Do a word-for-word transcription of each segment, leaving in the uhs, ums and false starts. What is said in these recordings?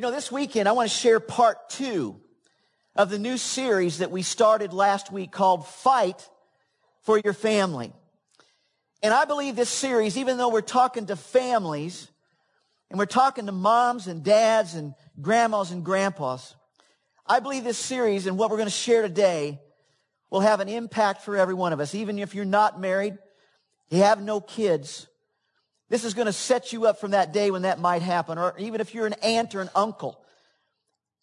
You know, this weekend, I want to share part two of the new series that we started last week called Fight for Your Family. And I believe this series, even though we're talking to families, and we're talking to moms and dads and grandmas and grandpas, I believe this series and what we're going to share today will have an impact for every one of us. Even if you're not married, you have no kids, this is going to set you up from that day when that might happen. Or even if you're an aunt or an uncle.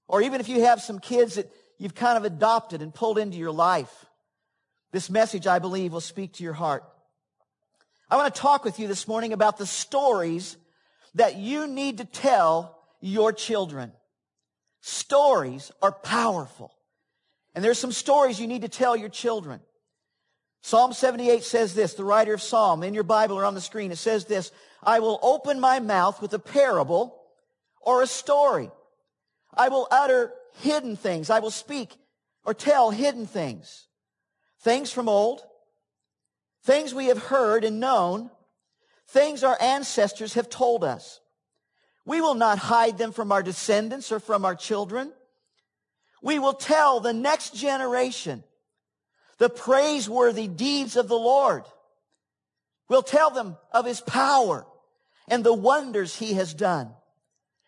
Or even if you have some kids that you've kind of adopted and pulled into your life. This message, I believe, will speak to your heart. I want to talk with you this morning about the stories that you need to tell your children. Stories are powerful. And there's some stories you need to tell your children. Psalm seventy-eight says this, the writer of Psalm, in your Bible or on the screen, it says this, I will open my mouth with a parable or a story. I will utter hidden things. I will speak or tell hidden things. Things from old, things we have heard and known, things our ancestors have told us. We will not hide them from our descendants or from our children. We will tell the next generation the praiseworthy deeds of the Lord. We'll tell them of his power and the wonders he has done.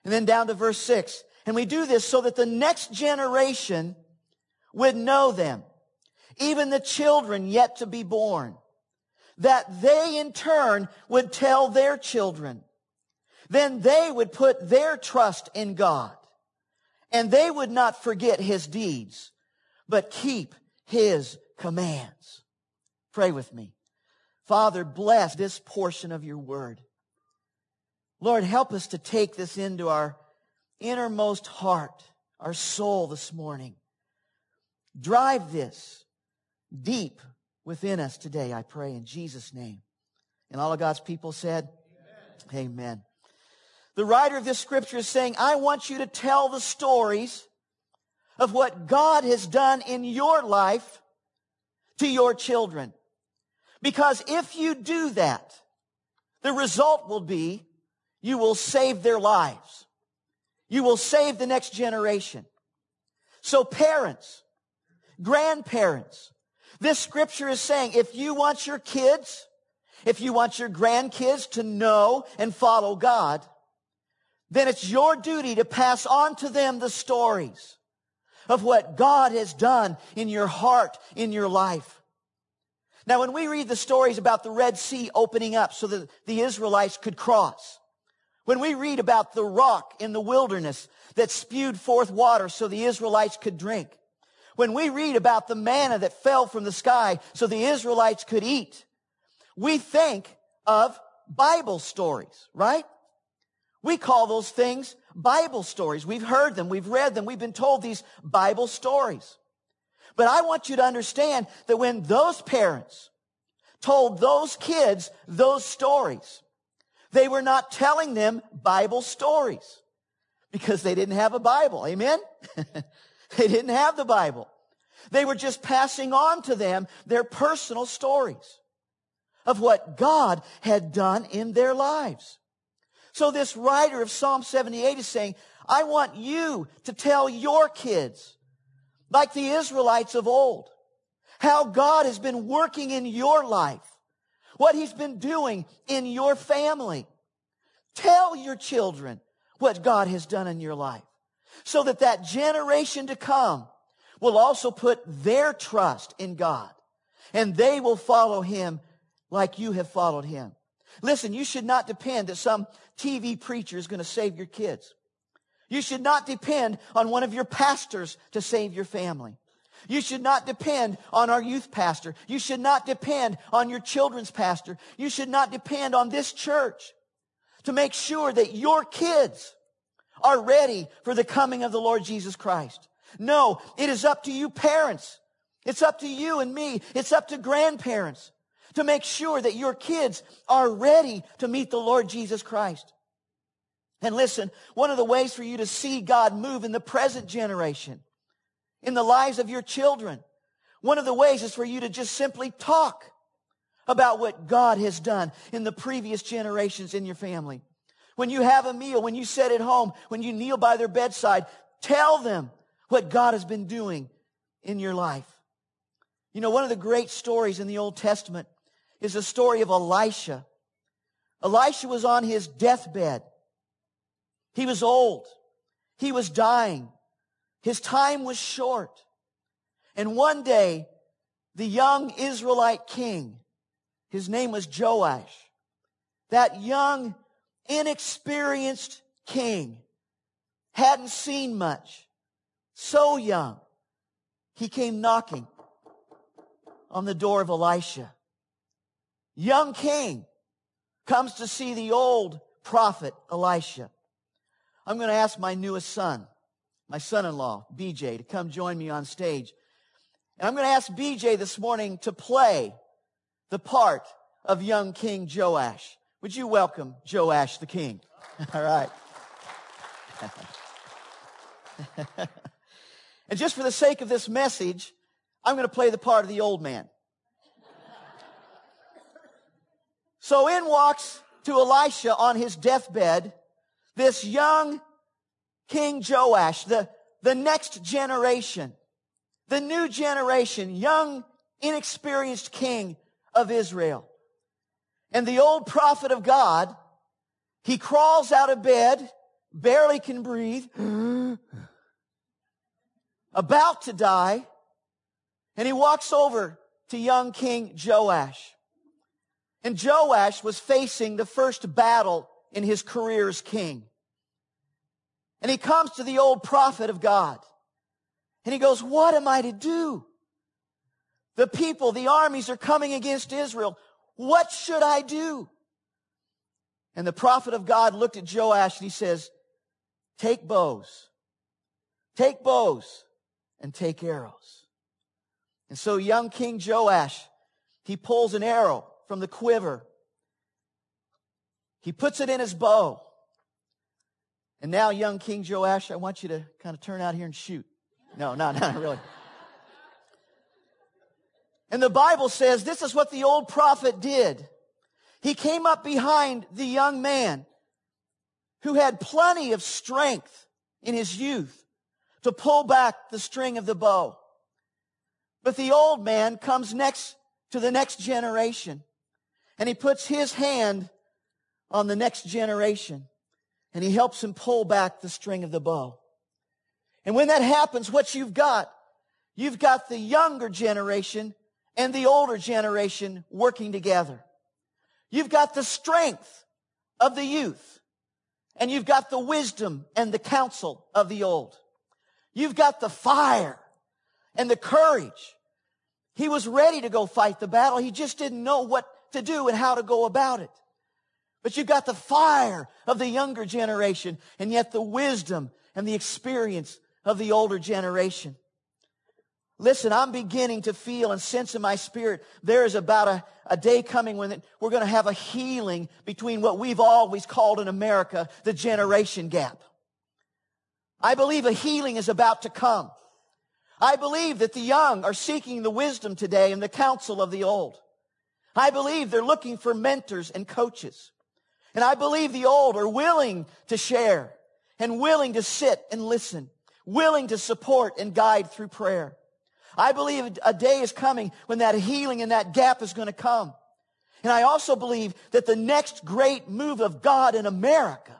And then down to verse six. And we do this so that the next generation would know them, even the children yet to be born, that they in turn would tell their children. Then they would put their trust in God, and they would not forget his deeds, but keep his commands. Pray with me. Father, bless this portion of your word. Lord, help us to take this into our innermost heart, our soul this morning. Drive this deep within us today, I pray in Jesus' name. And all of God's people said, amen. Amen. The writer of this scripture is saying, I want you to tell the stories of what God has done in your life to your children. Because if you do that, the result will be you will save their lives. You will save the next generation. So parents, grandparents, this scripture is saying if you want your kids, if you want your grandkids to know and follow God, then it's your duty to pass on to them the stories of what God has done in your heart, in your life. Now, when we read the stories about the Red Sea opening up so that the Israelites could cross, when we read about the rock in the wilderness that spewed forth water so the Israelites could drink, when we read about the manna that fell from the sky so the Israelites could eat, we think of Bible stories, right? We call those things Bible stories. We've heard them. We've read them. We've been told these Bible stories. But I want you to understand that when those parents told those kids those stories, they were not telling them Bible stories because they didn't have a Bible. Amen? They didn't have the Bible. They were just passing on to them their personal stories of what God had done in their lives. So this writer of Psalm seventy-eight is saying, I want you to tell your kids, like the Israelites of old, how God has been working in your life, what he's been doing in your family. Tell your children what God has done in your life so that that generation to come will also put their trust in God and they will follow him like you have followed him. Listen, you should not depend that some T V preacher is going to save your kids. You should not depend on one of your pastors to save your family. You should not depend on our youth pastor. You should not depend on your children's pastor. You should not depend on this church to make sure that your kids are ready for the coming of the Lord Jesus Christ. No, it is up to you parents. It's up to you and me. It's up to grandparents to make sure that your kids are ready to meet the Lord Jesus Christ. And listen, one of the ways for you to see God move in the present generation, in the lives of your children, one of the ways is for you to just simply talk about what God has done in the previous generations in your family. when you have a meal, when you sit at home, when you kneel by their bedside, tell them what God has been doing in your life. You know, one of the great stories in the Old Testament is the story of Elisha. Elisha was on his deathbed. He was old. He was dying. His time was short. And one day, the young Israelite king, his name was Joash, that young, inexperienced king, hadn't seen much, so young, he came knocking on the door of Elisha. Young king comes to see the old prophet Elisha. I'm going to ask my newest son, my son-in-law, B J, to come join me on stage. And I'm going to ask B J this morning to play the part of young King Joash. Would you welcome Joash the king? All right. And just for the sake of this message, I'm going to play the part of the old man. So in walks to Elisha on his deathbed, this young King Joash, the, the next generation, the new generation, young, inexperienced king of Israel. And the old prophet of God, he crawls out of bed, barely can breathe, about to die, and he walks over to young King Joash. And Joash was facing the first battle in his career as king. And he comes to the old prophet of God. And he goes, what am I to do? The people, the armies are coming against Israel. What should I do? And the prophet of God looked at Joash and he says, take bows. Take bows and take arrows. And so young King Joash, he pulls an arrow from the quiver. He puts it in his bow. And now, young King Joash, I want you to kind of turn out here and shoot. No, no, not really. And the Bible says this is what the old prophet did. He came up behind the young man who had plenty of strength in his youth to pull back the string of the bow. But the old man comes next to the next generation, and he puts his hand on the next generation. And he helps him pull back the string of the bow. And when that happens, what you've got, you've got the younger generation and the older generation working together. You've got the strength of the youth, and you've got the wisdom and the counsel of the old. You've got the fire and the courage. He was ready to go fight the battle. He just didn't know what to do and how to go about it. But you've got the fire of the younger generation and yet the wisdom and the experience of the older generation. Listen, I'm beginning to feel and sense in my spirit there is about a, a day coming when we're going to have a healing between what we've always called in America the generation gap. I believe a healing is about to come. I believe that the young are seeking the wisdom today and the counsel of the old. I believe they're looking for mentors and coaches. And I believe the old are willing to share and willing to sit and listen, willing to support and guide through prayer. I believe a day is coming when that healing and that gap is going to come. And I also believe that the next great move of God in America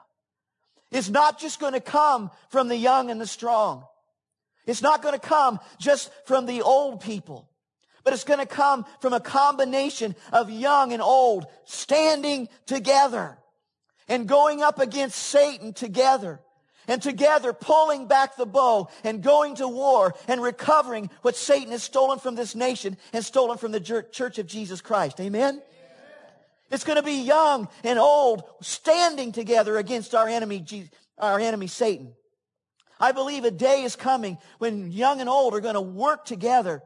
is not just going to come from the young and the strong. It's not going to come just from the old people. But it's going to come from a combination of young and old standing together and going up against Satan together and together pulling back the bow and going to war and recovering what Satan has stolen from this nation and stolen from the church of Jesus Christ. Amen? It's going to be young and old standing together against our enemy, our enemy Satan. I believe a day is coming when young and old are going to work together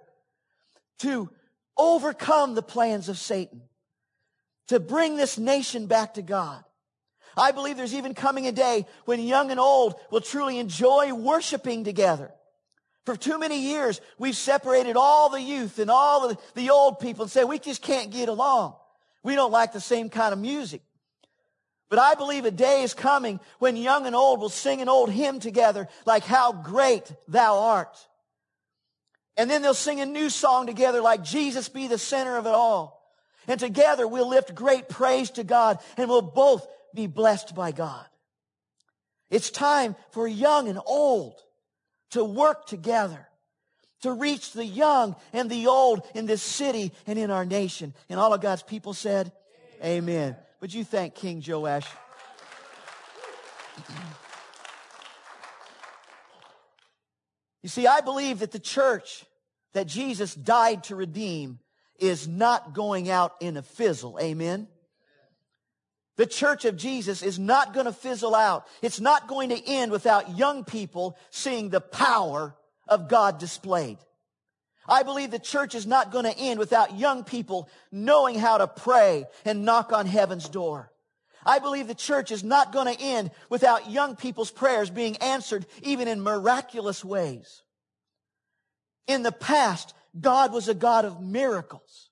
to overcome the plans of Satan, to bring this nation back to God. I believe there's even coming a day when young and old will truly enjoy worshiping together. For too many years, we've separated all the youth and all the, the old people and said, we just can't get along. We don't like the same kind of music. But I believe a day is coming when young and old will sing an old hymn together, like How Great Thou Art. And then they'll sing a new song together, like Jesus Be the Center of It All. And together we'll lift great praise to God, and we'll both be blessed by God. It's time for young and old to work together, to reach the young and the old in this city and in our nation. And all of God's people said, amen. Amen. Would you thank King Joash? You see, I believe that the church that Jesus died to redeem is not going out in a fizzle. Amen. The church of Jesus is not going to fizzle out. It's not going to end without young people seeing the power of God displayed. I believe the church is not going to end without young people knowing how to pray and knock on heaven's door. I believe the church is not going to end without young people's prayers being answered, even in miraculous ways. In the past, God was a God of miracles.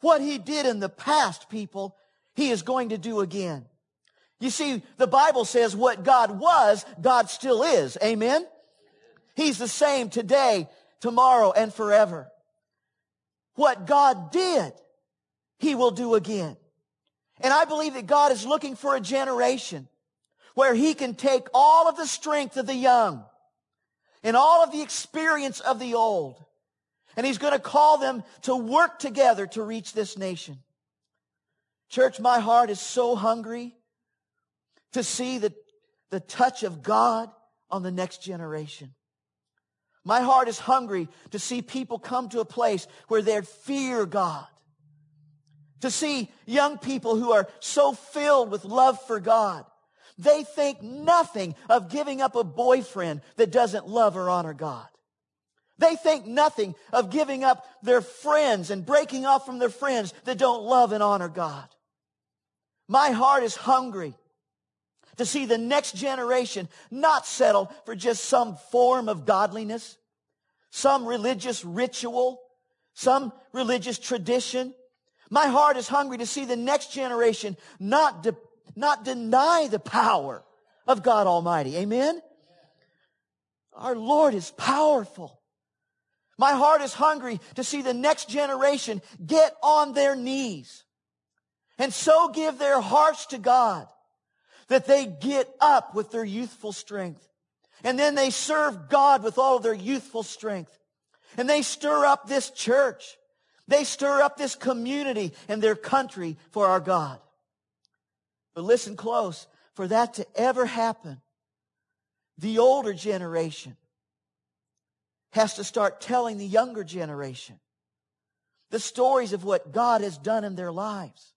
What He did in the past, people, He is going to do again. You see, the Bible says what God was, God still is. Amen? He's the same today, tomorrow, and forever. What God did, He will do again. And I believe that God is looking for a generation where He can take all of the strength of the young and all of the experience of the old, and He's going to call them to work together to reach this nation. Church, my heart is so hungry to see the, the touch of God on the next generation. My heart is hungry to see people come to a place where they'd fear God. To see young people who are so filled with love for God, they think nothing of giving up a boyfriend that doesn't love or honor God. They think nothing of giving up their friends and breaking off from their friends that don't love and honor God. My heart is hungry to see the next generation not settle for just some form of godliness, some religious ritual, some religious tradition. My heart is hungry to see the next generation not, de- not deny the power of God Almighty. Amen? Our Lord is powerful. My heart is hungry to see the next generation get on their knees and so give their hearts to God that they get up with their youthful strength. And then they serve God with all of their youthful strength. And they stir up this church. They stir up this community and their country for our God. But listen close. For that to ever happen, the older generation has to start telling the younger generation the stories of what God has done in their lives.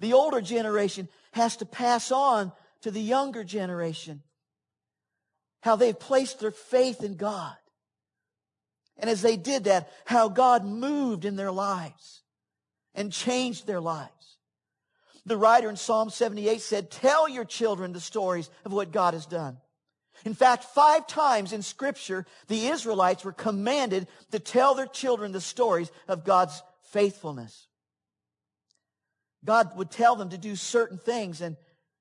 The older generation has to pass on to the younger generation how they've placed their faith in God. And as they did that, how God moved in their lives and changed their lives. The writer in Psalm seventy-eight said, tell your children the stories of what God has done. In fact, five times in Scripture, the Israelites were commanded to tell their children the stories of God's faithfulness. God would tell them to do certain things, and,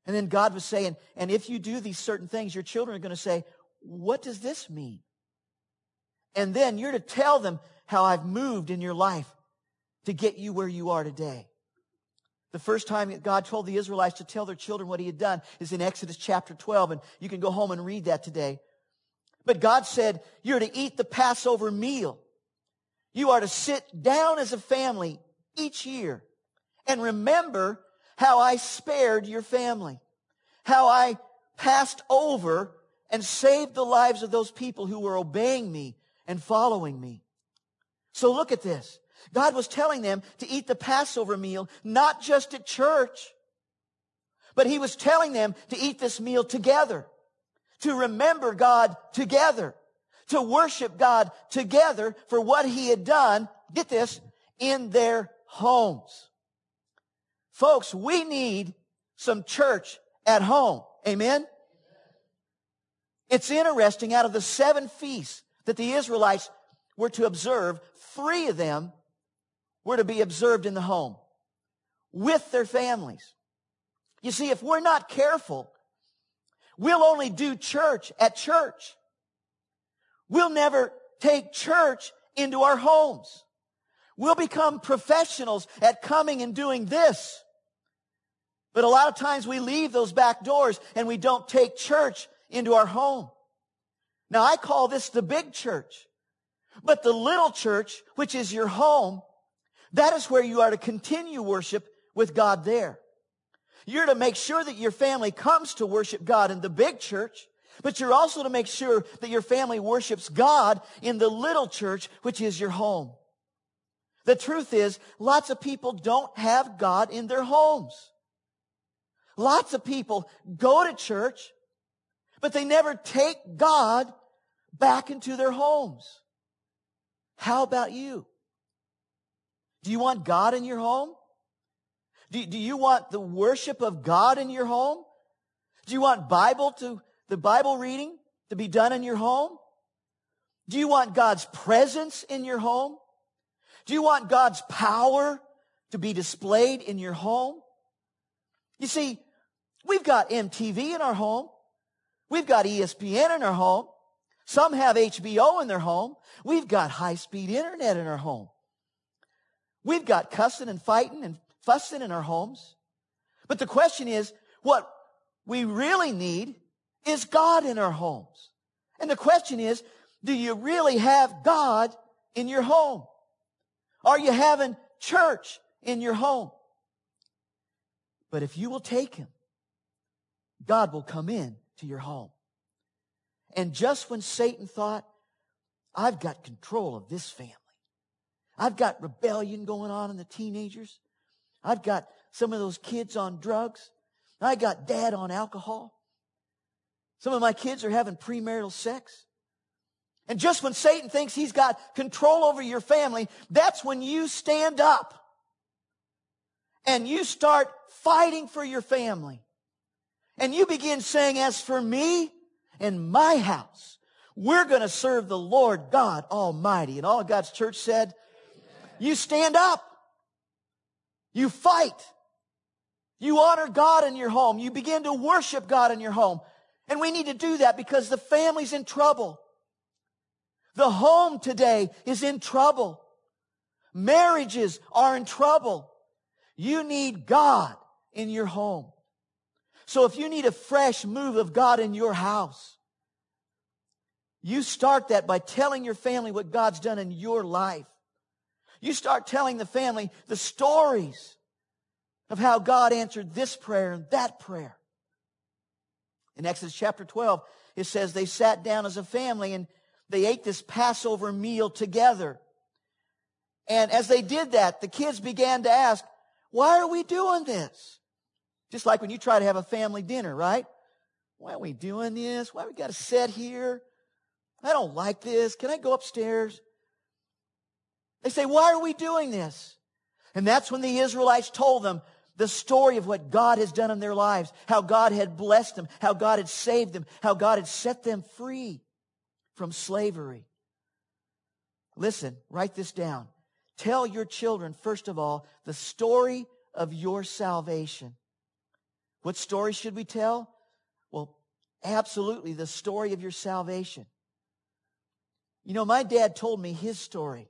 and then God was saying, and if you do these certain things, your children are going to say, what does this mean? And then you're to tell them how I've moved in your life to get you where you are today. The first time that God told the Israelites to tell their children what He had done is in Exodus chapter twelve, and you can go home and read that today. But God said, you're to eat the Passover meal. You are to sit down as a family each year and remember how I spared your family, how I passed over and saved the lives of those people who were obeying me and following me. So look at this. God was telling them to eat the Passover meal, not just at church, but He was telling them to eat this meal together, to remember God together, to worship God together for what He had done, get this, in their homes. Folks, we need some church at home. Amen? It's interesting, out of the seven feasts that the Israelites were to observe, three of them were to be observed in the home with their families. You see, if we're not careful, we'll only do church at church. We'll never take church into our homes. We'll become professionals at coming and doing this. But a lot of times we leave those back doors and we don't take church into our home. Now, I call this the big church. But the little church, which is your home, that is where you are to continue worship with God there. You're to make sure that your family comes to worship God in the big church, but you're also to make sure that your family worships God in the little church, which is your home. The truth is, lots of people don't have God in their homes. Lots of people go to church, but they never take God back into their homes. How about you? Do you want God in your home? Do, do you want the worship of God in your home? Do you want Bible to the Bible reading to be done in your home? Do you want God's presence in your home? Do you want God's power to be displayed in your home? You see, we've got M T V in our home. We've got E S P N in our home. Some have H B O in their home. We've got high-speed internet in our home. We've got cussing and fighting and fussing in our homes. But the question is, what we really need is God in our homes. And the question is, do you really have God in your home? Are you having church in your home? But if you will take Him, God will come in to your home. And just when Satan thought, I've got control of this family. I've got rebellion going on in the teenagers. I've got some of those kids on drugs. I got dad on alcohol. Some of my kids are having premarital sex. And just when Satan thinks he's got control over your family, that's when you stand up and you start fighting for your family. And you begin saying, as for me and my house, we're going to serve the Lord God Almighty. And all of God's church said, you stand up. You fight. You honor God in your home. You begin to worship God in your home. And we need to do that because the family's in trouble. The home today is in trouble. Marriages are in trouble. You need God in your home. So if you need a fresh move of God in your house, you start that by telling your family what God's done in your life. You start telling the family the stories of how God answered this prayer and that prayer. In Exodus chapter twelve, it says they sat down as a family and they ate this Passover meal together. And as they did that, the kids began to ask, why are we doing this? Just like when you try to have a family dinner, right? Why are we doing this? Why we got to sit here? I don't like this. Can I go upstairs? They say, why are we doing this? And that's when the Israelites told them the story of what God has done in their lives, how God had blessed them, how God had saved them, how God had set them free from slavery. Listen, write this down. Tell your children, first of all, the story of your salvation. What story should we tell? Well, absolutely the story of your salvation. You know, my dad told me his story.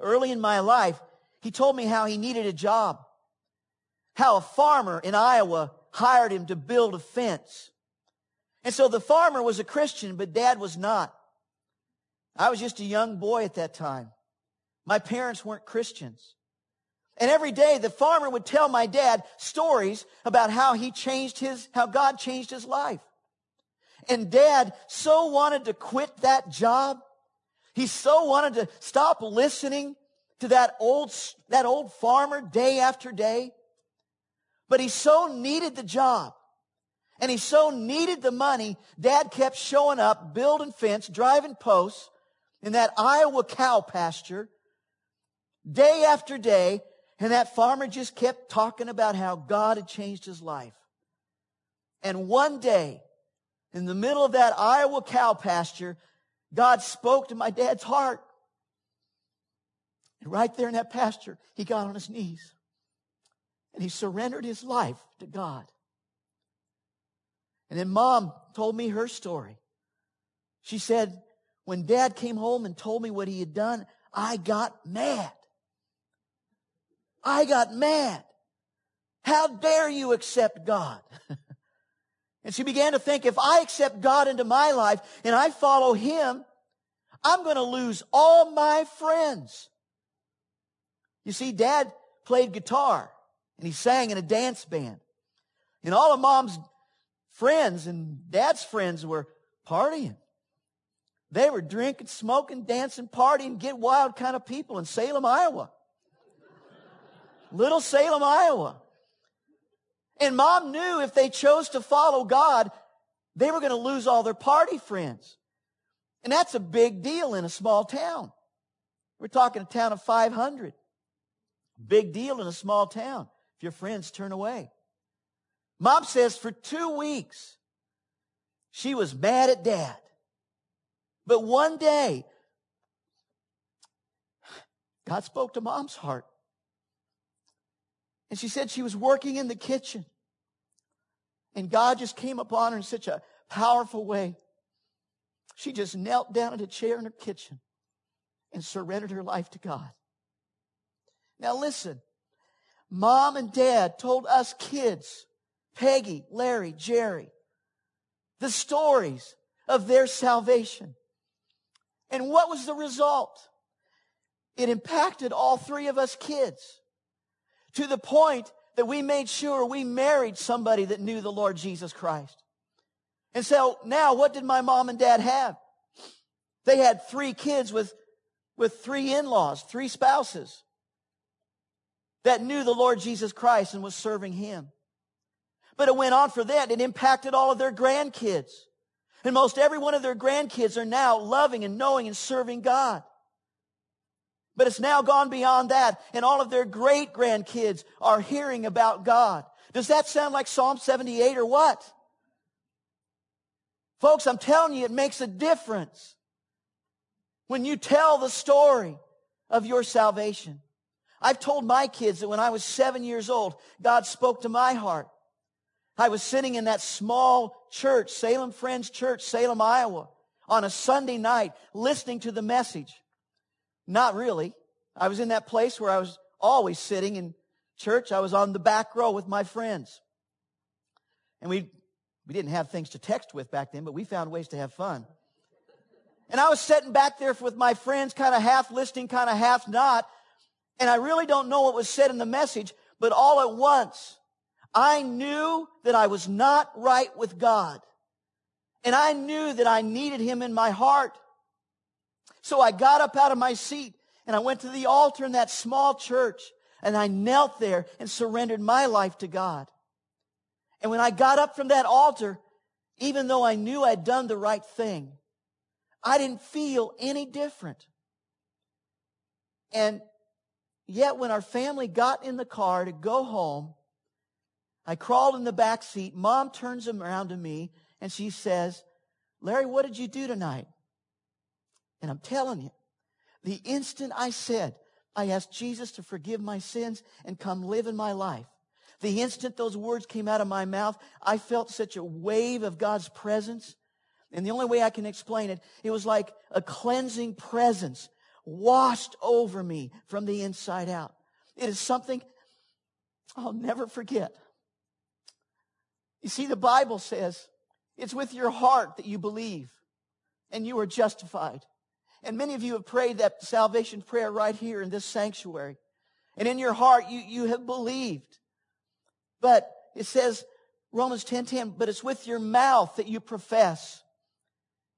Early in my life, he told me how he needed a job. How a farmer in Iowa hired him to build a fence. And so the farmer was a Christian, but Dad was not. I was just a young boy at that time. My parents weren't Christians. And every day the farmer would tell my dad stories about how he changed his, how God changed his life. And Dad so wanted to quit that job. He so wanted to stop listening to that old, that old farmer day after day. But he so needed the job, and he so needed the money, Dad kept showing up, building fence, driving posts in that Iowa cow pasture day after day, and that farmer just kept talking about how God had changed his life. And one day, in the middle of that Iowa cow pasture, God spoke to my dad's heart. And right there in that pasture, he got on his knees. and he surrendered his life to God. And then Mom told me her story. She said, when Dad came home and told me what he had done, I got mad. I got mad. How dare you accept God? And she began to think, if I accept God into my life and I follow him, I'm going to lose all my friends. You see, Dad played guitar and he sang in a dance band. And all of Mom's friends and Dad's friends were partying. They were drinking, smoking, dancing, partying, get wild kind of people in Salem, Iowa. Little Salem, Iowa. And Mom knew if they chose to follow God, they were going to lose all their party friends. And that's a big deal in a small town. We're talking a town of five hundred. Big deal in a small town if your friends turn away. Mom says for two weeks, she was mad at Dad. But one day, God spoke to Mom's heart. And she said she was working in the kitchen. And God just came upon her in such a powerful way. She just knelt down in a chair in her kitchen and surrendered her life to God. Now listen, Mom and Dad told us kids, Peggy, Larry, Jerry, the stories of their salvation. And what was the result? It impacted all three of us kids to the point that we made sure we married somebody that knew the Lord Jesus Christ. And so now what did my mom and dad have? They had three kids with, with three in-laws, three spouses that knew the Lord Jesus Christ and was serving him. But it went on for that. It impacted all of their grandkids. And most every one of their grandkids are now loving and knowing and serving God. But it's now gone beyond that, and all of their great-grandkids are hearing about God. Does that sound like Psalm seventy-eight or what? Folks, I'm telling you, it makes a difference when you tell the story of your salvation. I've told my kids that when I was seven years old, God spoke to my heart. I was sitting in that small church, Salem Friends Church, Salem, Iowa, on a Sunday night, listening to the message. Not really. I was in that place where I was always sitting in church. I was on the back row with my friends. And we we didn't have things to text with back then, but we found ways to have fun. And I was sitting back there with my friends, kind of half listening, kind of half not. And I really don't know what was said in the message, but all at once, I knew that I was not right with God. And I knew that I needed him in my heart. So I got up out of my seat and I went to the altar in that small church and I knelt there and surrendered my life to God. And when I got up from that altar, even though I knew I'd done the right thing, I didn't feel any different. And yet when our family got in the car to go home, I crawled in the back seat. Mom turns around to me and she says, "Larry, what did you do tonight?" And I'm telling you, the instant I said, I asked Jesus to forgive my sins and come live in my life, the instant those words came out of my mouth, I felt such a wave of God's presence. And the only way I can explain it, it was like a cleansing presence washed over me from the inside out. It is something I'll never forget. You see, the Bible says it's with your heart that you believe and you are justified. And many of you have prayed that salvation prayer right here in this sanctuary. And in your heart, you, you have believed. But it says, Romans ten ten, but it's with your mouth that you profess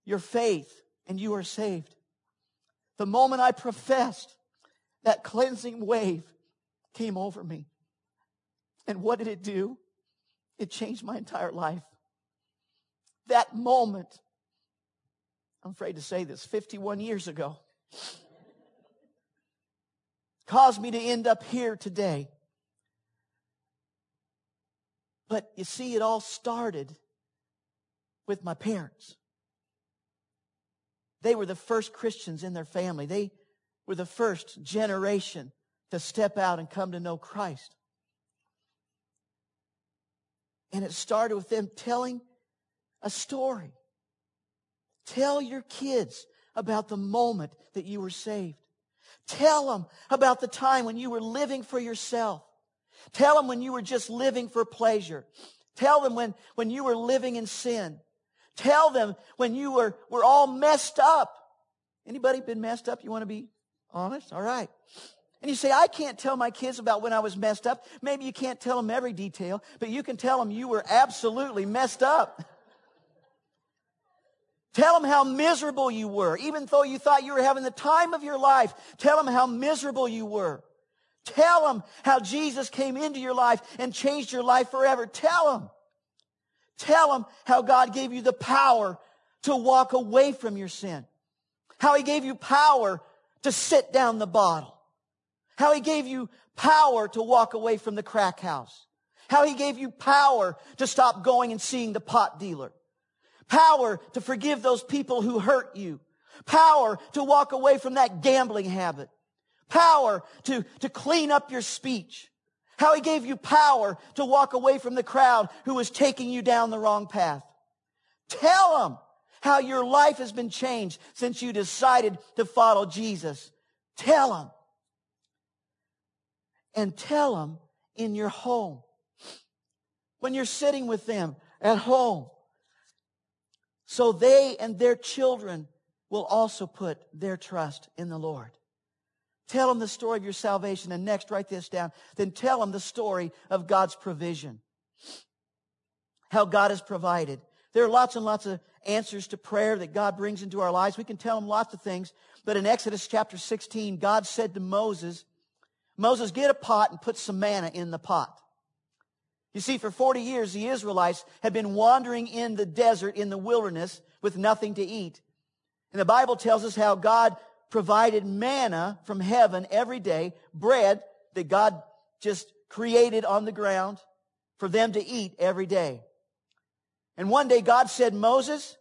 your faith and you are saved. The moment I professed, that cleansing wave came over me. And what did it do? It changed my entire life. That moment, I'm afraid to say this, fifty-one years ago, caused me to end up here today. But you see, it all started with my parents. They were the first Christians in their family. They were the first generation to step out and come to know Christ. And it started with them telling a story. Tell your kids about the moment that you were saved. Tell them about the time when you were living for yourself. Tell them when you were just living for pleasure. Tell them when, when you were living in sin. Tell them when you were, were all messed up. Anybody been messed up? You want to be honest? All right. And you say, I can't tell my kids about when I was messed up. Maybe you can't tell them every detail, but you can tell them you were absolutely messed up. Tell them how miserable you were, even though you thought you were having the time of your life. Tell them how miserable you were. Tell them how Jesus came into your life and changed your life forever. Tell them. Tell them how God gave you the power to walk away from your sin. How He gave you power to sit down the bottle. How He gave you power to walk away from the crack house. How He gave you power to stop going and seeing the pot dealer. Power to forgive those people who hurt you. Power to walk away from that gambling habit. Power to, to clean up your speech. How He gave you power to walk away from the crowd who was taking you down the wrong path. Tell them how your life has been changed since you decided to follow Jesus. Tell them. And tell them in your home. When you're sitting with them at home. So they and their children will also put their trust in the Lord. Tell them the story of your salvation. And next, write this down. Then tell them the story of God's provision. How God has provided. There are lots and lots of answers to prayer that God brings into our lives. We can tell them lots of things. But in Exodus chapter sixteen, God said to Moses, Moses, get a pot and put some manna in the pot. You see, for forty years, the Israelites had been wandering in the desert, in the wilderness, with nothing to eat. And the Bible tells us how God provided manna from heaven every day, bread that God just created on the ground for them to eat every day. And one day God said, Moses,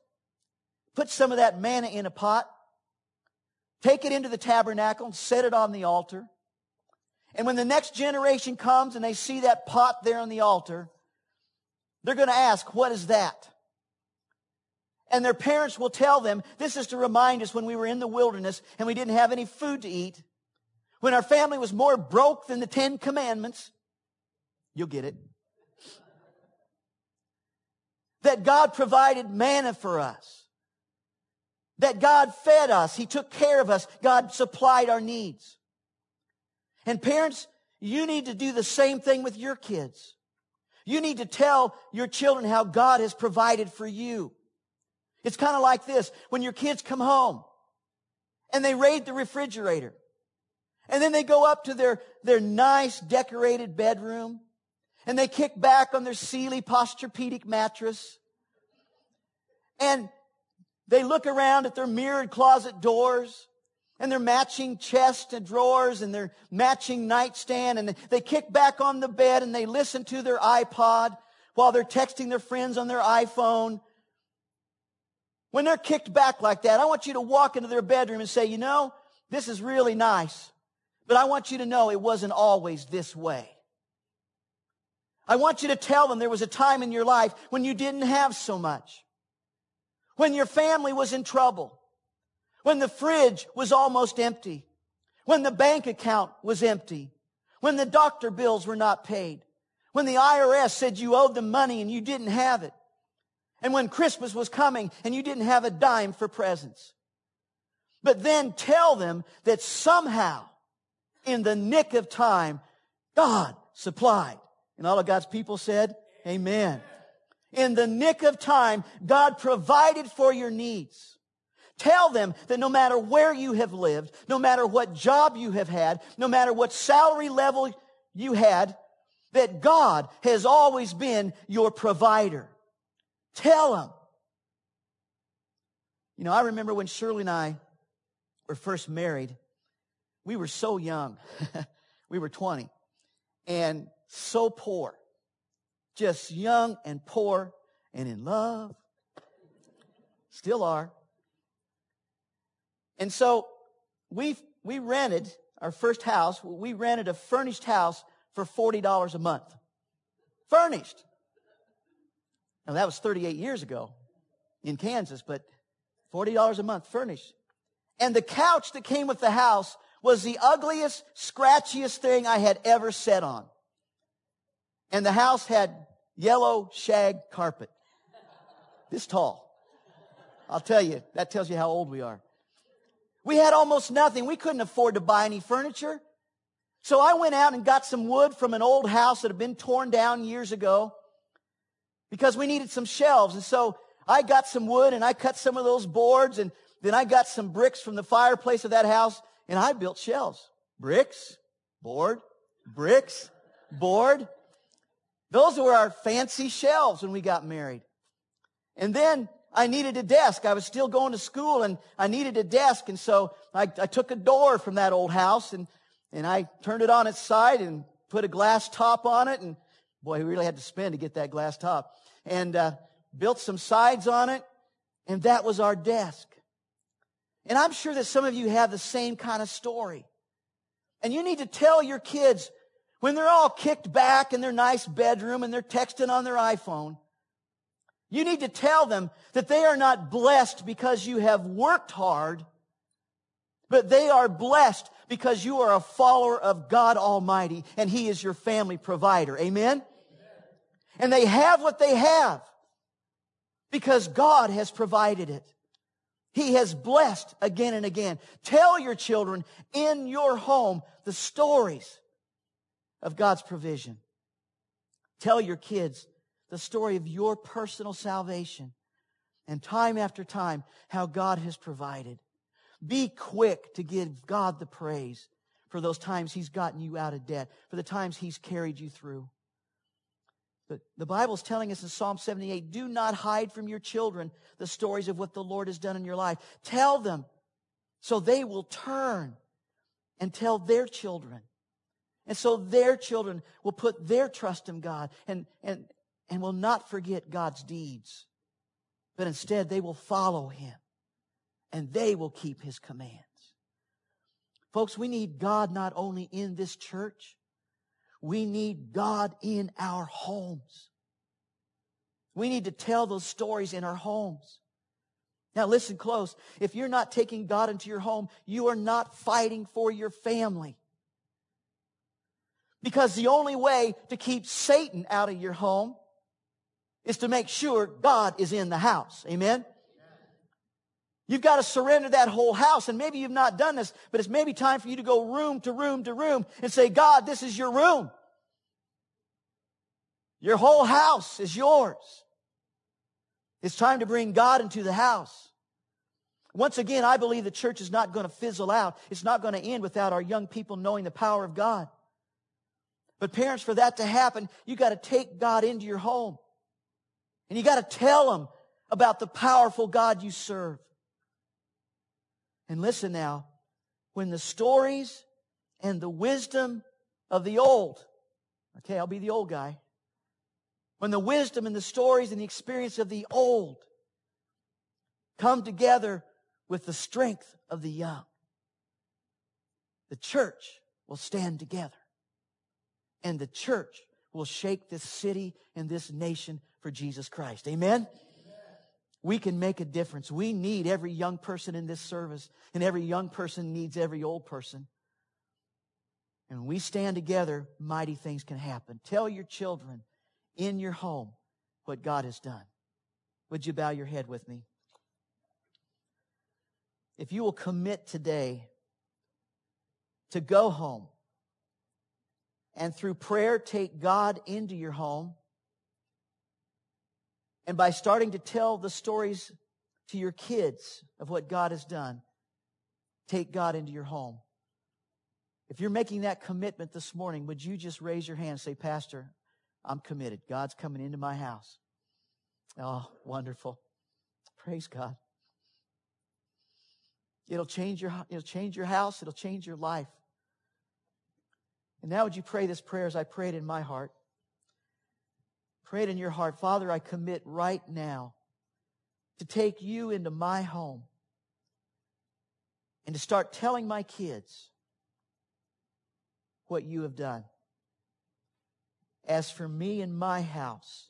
put some of that manna in a pot, take it into the tabernacle, and set it on the altar. And when the next generation comes and they see that pot there on the altar, they're going to ask, what is that? And their parents will tell them, this is to remind us when we were in the wilderness and we didn't have any food to eat, when our family was more broke than the Ten Commandments, you'll get it, that God provided manna for us, that God fed us, He took care of us, God supplied our needs. And parents, you need to do the same thing with your kids. You need to tell your children how God has provided for you. It's kind of like this. When your kids come home and they raid the refrigerator and then they go up to their, their nice decorated bedroom and they kick back on their Sealy Posturpedic mattress and they look around at their mirrored closet doors and their matching chest and drawers and their matching nightstand and they kick back on the bed and they listen to their iPod while they're texting their friends on their iPhone. When they're kicked back like that, I want you to walk into their bedroom and say, you know, this is really nice, but I want you to know it wasn't always this way. I want you to tell them there was a time in your life when you didn't have so much, when your family was in trouble, when the fridge was almost empty, when the bank account was empty, when the doctor bills were not paid, when the I R S said you owed them money and you didn't have it. And when Christmas was coming and you didn't have a dime for presents. But then tell them that somehow, in the nick of time, God supplied. And all of God's people said, amen. In the nick of time, God provided for your needs. Tell them that no matter where you have lived, no matter what job you have had, no matter what salary level you had, that God has always been your provider. Tell them. You know, I remember when Shirley and I were first married, we were so young. We were twenty and so poor, just young and poor and in love, still are. And so we we rented our first house. We rented a furnished house for forty dollars a month. Furnished. Now, that was thirty-eight years ago in Kansas, but forty dollars a month furnished. And the couch that came with the house was the ugliest, scratchiest thing I had ever sat on. And the house had yellow shag carpet. This tall. I'll tell you, that tells you how old we are. We had almost nothing. We couldn't afford to buy any furniture. So I went out and got some wood from an old house that had been torn down years ago because we needed some shelves. And so I got some wood and I cut some of those boards, and then I got some bricks from the fireplace of that house and I built shelves. Bricks, board, bricks, board. Those were our fancy shelves when we got married. And then I needed a desk. I was still going to school and I needed a desk. And so I, I took a door from that old house and, and I turned it on its side and put a glass top on it. And boy, we really had to spend to get that glass top, and uh, built some sides on it. And that was our desk. And I'm sure that some of you have the same kind of story. And you need to tell your kids when they're all kicked back in their nice bedroom and they're texting on their iPhone. You need to tell them that they are not blessed because you have worked hard, but they are blessed because you are a follower of God Almighty and He is your family provider. Amen? Amen. And they have what they have because God has provided it. He has blessed again and again. Tell your children in your home the stories of God's provision. Tell your kids the story of your personal salvation, and time after time, how God has provided. Be quick to give God the praise for those times He's gotten you out of debt, for the times He's carried you through. But the Bible's telling us in Psalm seventy-eight, do not hide from your children the stories of what the Lord has done in your life. Tell them so they will turn and tell their children. And so their children will put their trust in God and, and, And will not forget God's deeds, but instead they will follow Him and they will keep His commands. Folks, we need God not only in this church, we need God in our homes. We need to tell those stories in our homes. Now listen close. If you're not taking God into your home, you are not fighting for your family. Because the only way to keep Satan out of your home is to make sure God is in the house. Amen? You've got to surrender that whole house. And maybe you've not done this, but it's maybe time for you to go room to room to room and say, God, this is your room. Your whole house is yours. It's time to bring God into the house. Once again, I believe the church is not going to fizzle out. It's not going to end without our young people knowing the power of God. But parents, for that to happen, you got to take God into your home. And you got to tell them about the powerful God you serve. And listen now, when the stories and the wisdom of the old, okay, I'll be the old guy. When the wisdom and the stories and the experience of the old come together with the strength of the young, the church will stand together. And the church will shake this city and this nation for Jesus Christ. Amen? Amen? We can make a difference. We need every young person in this service, and every young person needs every old person. And when we stand together, mighty things can happen. Tell your children in your home what God has done. Would you bow your head with me? If you will commit today to go home and through prayer take God into your home, and by starting to tell the stories to your kids of what God has done, take God into your home. If you're making that commitment this morning, would you just raise your hand and say, Pastor, I'm committed. God's coming into my house. Oh, wonderful. Praise God. It'll change your, it'll change your house. It'll change your life. And now would you pray this prayer as I prayed in my heart? Pray it in your heart. Father, I commit right now to take you into my home and to start telling my kids what you have done. As for me and my house,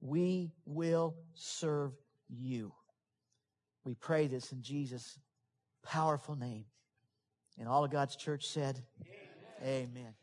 We will serve you. We pray this in Jesus' powerful name. And all of God's church said, amen. Amen.